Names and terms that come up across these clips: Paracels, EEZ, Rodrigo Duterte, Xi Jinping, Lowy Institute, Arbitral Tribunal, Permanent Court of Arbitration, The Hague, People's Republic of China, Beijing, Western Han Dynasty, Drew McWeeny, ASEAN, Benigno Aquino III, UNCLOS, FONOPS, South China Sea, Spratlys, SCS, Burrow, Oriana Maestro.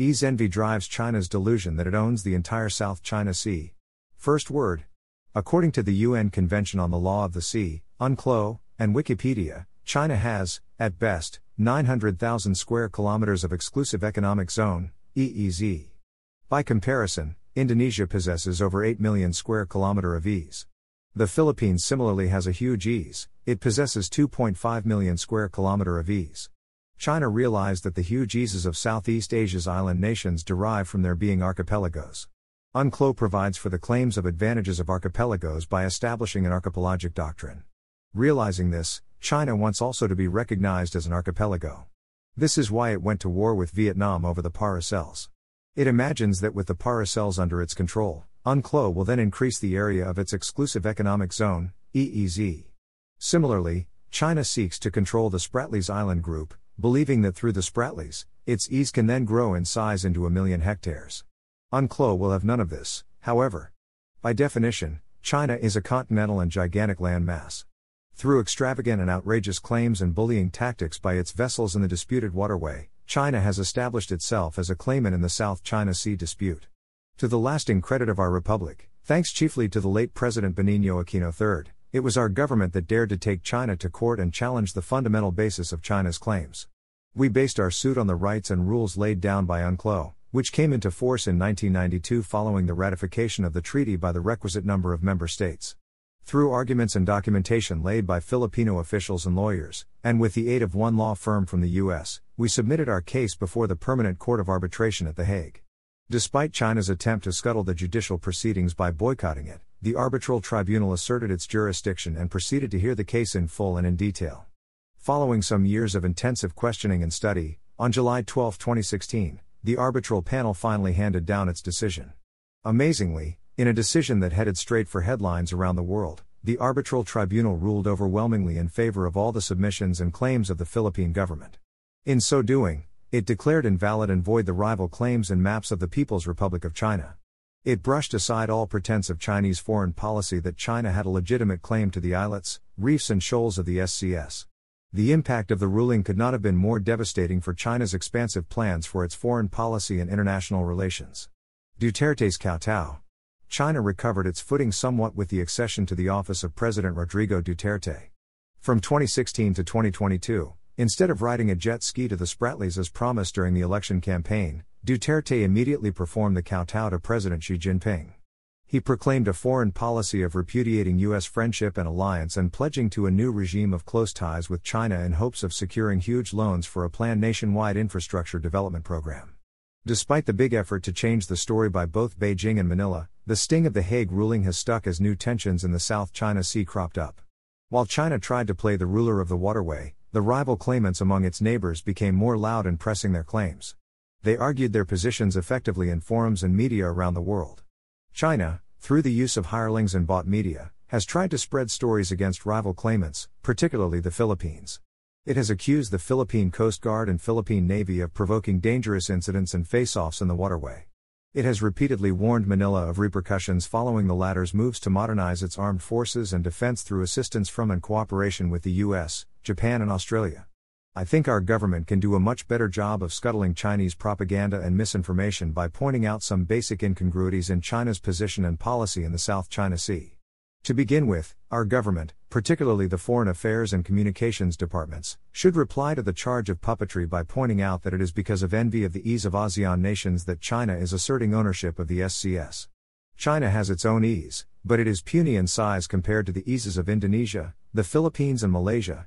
EEZ envy drives China's delusion that it owns the entire South China Sea. First word. According to the UN Convention on the Law of the Sea, UNCLOS, and Wikipedia, China has, at best, 900,000 square kilometers of exclusive economic zone, EEZ. By comparison, Indonesia possesses over 8 million square kilometer of EEZ. The Philippines similarly has a huge EEZ, it possesses 2.5 million square kilometer of EEZ. China realized that the huge EEZs of Southeast Asia's island nations derive from their being archipelagos. UNCLOS provides for the claims of advantages of archipelagos by establishing an archipelagic doctrine. Realizing this, China wants also to be recognized as an archipelago. This is why it went to war with Vietnam over the Paracels. It imagines that with the Paracels under its control, UNCLOS will then increase the area of its exclusive economic zone, EEZ. Similarly, China seeks to control the Spratlys island group, believing that through the Spratlys, its EEZ can then grow in size into 1 million hectares. UNCLOS will have none of this, however. By definition, China is a continental and gigantic landmass. Through extravagant and outrageous claims and bullying tactics by its vessels in the disputed waterway, China has established itself as a claimant in the South China Sea dispute. To the lasting credit of our republic, thanks chiefly to the late President Benigno Aquino III, it was our government that dared to take China to court and challenge the fundamental basis of China's claims. We based our suit on the rights and rules laid down by UNCLOS, which came into force in 1992 following the ratification of the treaty by the requisite number of member states. Through arguments and documentation laid by Filipino officials and lawyers, and with the aid of one law firm from the U.S., we submitted our case before the Permanent Court of Arbitration at The Hague. Despite China's attempt to scuttle the judicial proceedings by boycotting it, the Arbitral Tribunal asserted its jurisdiction and proceeded to hear the case in full and in detail. Following some years of intensive questioning and study, on July 12, 2016, the arbitral panel finally handed down its decision. Amazingly, in a decision that headed straight for headlines around the world, the Arbitral Tribunal ruled overwhelmingly in favor of all the submissions and claims of the Philippine government. In so doing, it declared invalid and void the rival claims and maps of the People's Republic of China. It brushed aside all pretense of Chinese foreign policy that China had a legitimate claim to the islets, reefs and shoals of the SCS. The impact of the ruling could not have been more devastating for China's expansive plans for its foreign policy and international relations. Duterte's kowtow. China recovered its footing somewhat with the accession to the office of President Rodrigo Duterte. From 2016 to 2022, instead of riding a jet ski to the Spratlys as promised during the election campaign, Duterte immediately performed the kowtow to President Xi Jinping. He proclaimed a foreign policy of repudiating U.S. friendship and alliance and pledging to a new regime of close ties with China in hopes of securing huge loans for a planned nationwide infrastructure development program. Despite the big effort to change the story by both Beijing and Manila, the sting of the Hague ruling has stuck as new tensions in the South China Sea cropped up. While China tried to play the ruler of the waterway, the rival claimants among its neighbors became more loud in pressing their claims. They argued their positions effectively in forums and media around the world. China, through the use of hirelings and bought media, has tried to spread stories against rival claimants, particularly the Philippines. It has accused the Philippine Coast Guard and Philippine Navy of provoking dangerous incidents and face-offs in the waterway. It has repeatedly warned Manila of repercussions following the latter's moves to modernize its armed forces and defense through assistance from and cooperation with the US, Japan and Australia. I think our government can do a much better job of scuttling Chinese propaganda and misinformation by pointing out some basic incongruities in China's position and policy in the South China Sea. To begin with, our government, particularly the Foreign Affairs and Communications departments, should reply to the charge of puppetry by pointing out that it is because of envy of the EEZ of ASEAN nations that China is asserting ownership of the SCS. China has its own EEZ, but it is puny in size compared to the EEZs of Indonesia, the Philippines and Malaysia,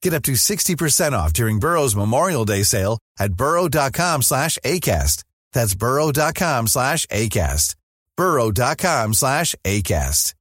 Get up to 60% off during Burrow's Memorial Day sale at burrow.com/ACAST. That's burrow.com/ACAST. burrow.com/ACAST.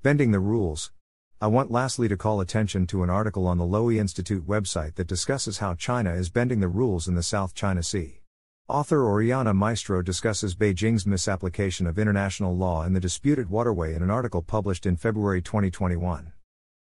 Bending the rules. I want lastly to call attention to an article on the Lowy Institute website that discusses how China is bending the rules in the South China Sea. Author Oriana Maestro discusses Beijing's misapplication of international law in the disputed waterway in an article published in February 2021.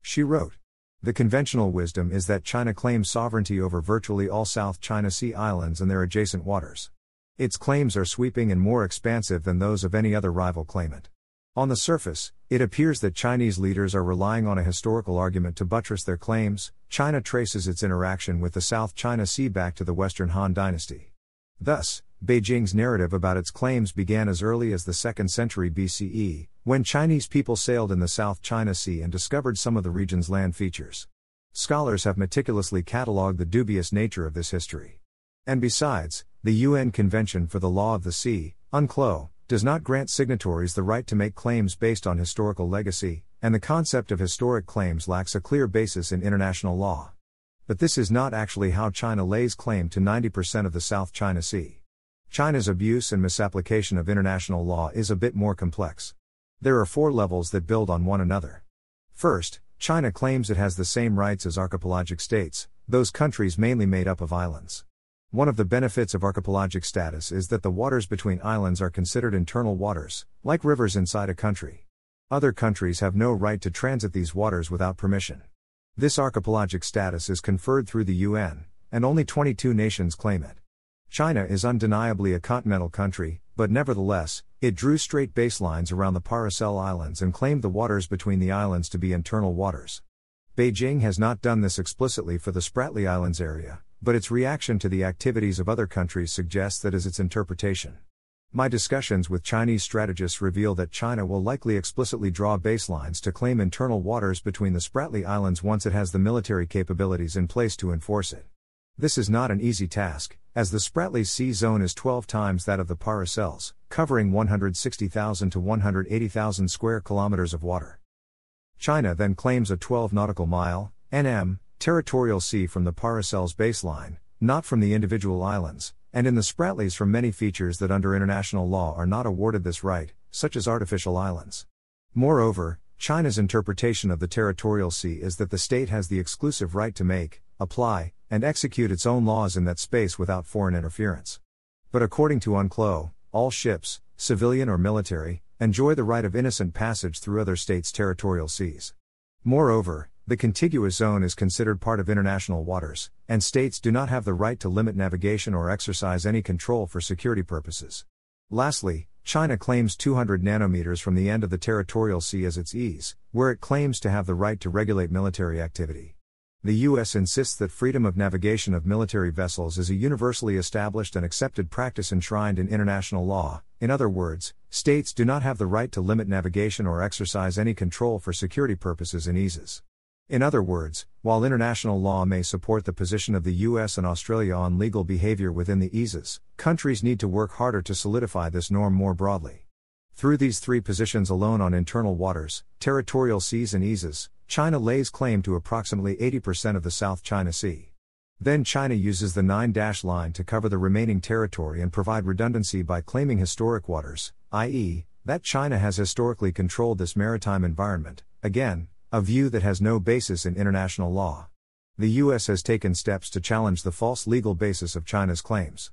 She wrote, "The conventional wisdom is that China claims sovereignty over virtually all South China Sea islands and their adjacent waters. Its claims are sweeping and more expansive than those of any other rival claimant. On the surface, it appears that Chinese leaders are relying on a historical argument to buttress their claims. China traces its interaction with the South China Sea back to the Western Han Dynasty. Thus, Beijing's narrative about its claims began as early as the 2nd century BCE, when Chinese people sailed in the South China Sea and discovered some of the region's land features. Scholars have meticulously catalogued the dubious nature of this history. And besides, the UN Convention for the Law of the Sea, UNCLOS, does not grant signatories the right to make claims based on historical legacy, and the concept of historic claims lacks a clear basis in international law. But this is not actually how China lays claim to 90% of the South China Sea. China's abuse and misapplication of international law is a bit more complex. There are 4 levels that build on one another. First, China claims it has the same rights as archipelagic states, those countries mainly made up of islands. One of the benefits of archipelagic status is that the waters between islands are considered internal waters, like rivers inside a country. Other countries have no right to transit these waters without permission. This archipelagic status is conferred through the UN, and only 22 nations claim it. China is undeniably a continental country, but nevertheless, it drew straight baselines around the Paracels Islands and claimed the waters between the islands to be internal waters. Beijing has not done this explicitly for the Spratlys Islands area, but its reaction to the activities of other countries suggests that is its interpretation. My discussions with Chinese strategists reveal that China will likely explicitly draw baselines to claim internal waters between the Spratlys Islands once it has the military capabilities in place to enforce it. This is not an easy task, as the Spratlys sea zone is 12 times that of the Paracels, covering 160,000 to 180,000 square kilometers of water. China then claims a 12 nautical mile (nm) territorial sea from the Paracels baseline, not from the individual islands, and in the Spratlys from many features that under international law are not awarded this right, such as artificial islands. Moreover, China's interpretation of the territorial sea is that the state has the exclusive right to make, apply, and execute its own laws in that space without foreign interference. But according to UNCLOS, all ships, civilian or military, enjoy the right of innocent passage through other states' territorial seas. Moreover, the contiguous zone is considered part of international waters, and states do not have the right to limit navigation or exercise any control for security purposes. Lastly, China claims 200 nanometers from the end of the territorial sea as its EEZ, where it claims to have the right to regulate military activity. The U.S. insists that freedom of navigation of military vessels is a universally established and accepted practice enshrined in international law. In other words, states do not have the right to limit navigation or exercise any control for security purposes in EEZs. In other words, while international law may support the position of the US and Australia on legal behavior within the EEZs, countries need to work harder to solidify this norm more broadly. Through these 3 positions alone on internal waters, territorial seas and EEZs, China lays claim to approximately 80% of the South China Sea. Then China uses the 9-dash line to cover the remaining territory and provide redundancy by claiming historic waters, i.e., that China has historically controlled this maritime environment, again, a view that has no basis in international law. The U.S. has taken steps to challenge the false legal basis of China's claims.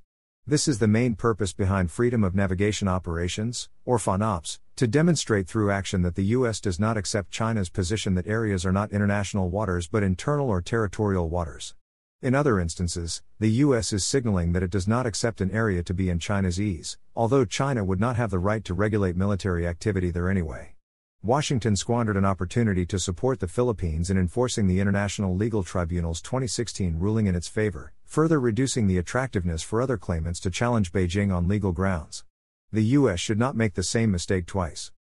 This is the main purpose behind Freedom of Navigation Operations, or FONOPS, to demonstrate through action that the U.S. does not accept China's position that areas are not international waters but internal or territorial waters. In other instances, the U.S. is signaling that it does not accept an area to be in China's ease, although China would not have the right to regulate military activity there anyway. Washington squandered an opportunity to support the Philippines in enforcing the International Legal Tribunal's 2016 ruling in its favor, further reducing the attractiveness for other claimants to challenge Beijing on legal grounds. The U.S. should not make the same mistake twice.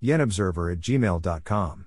Yen Observer at gmail.com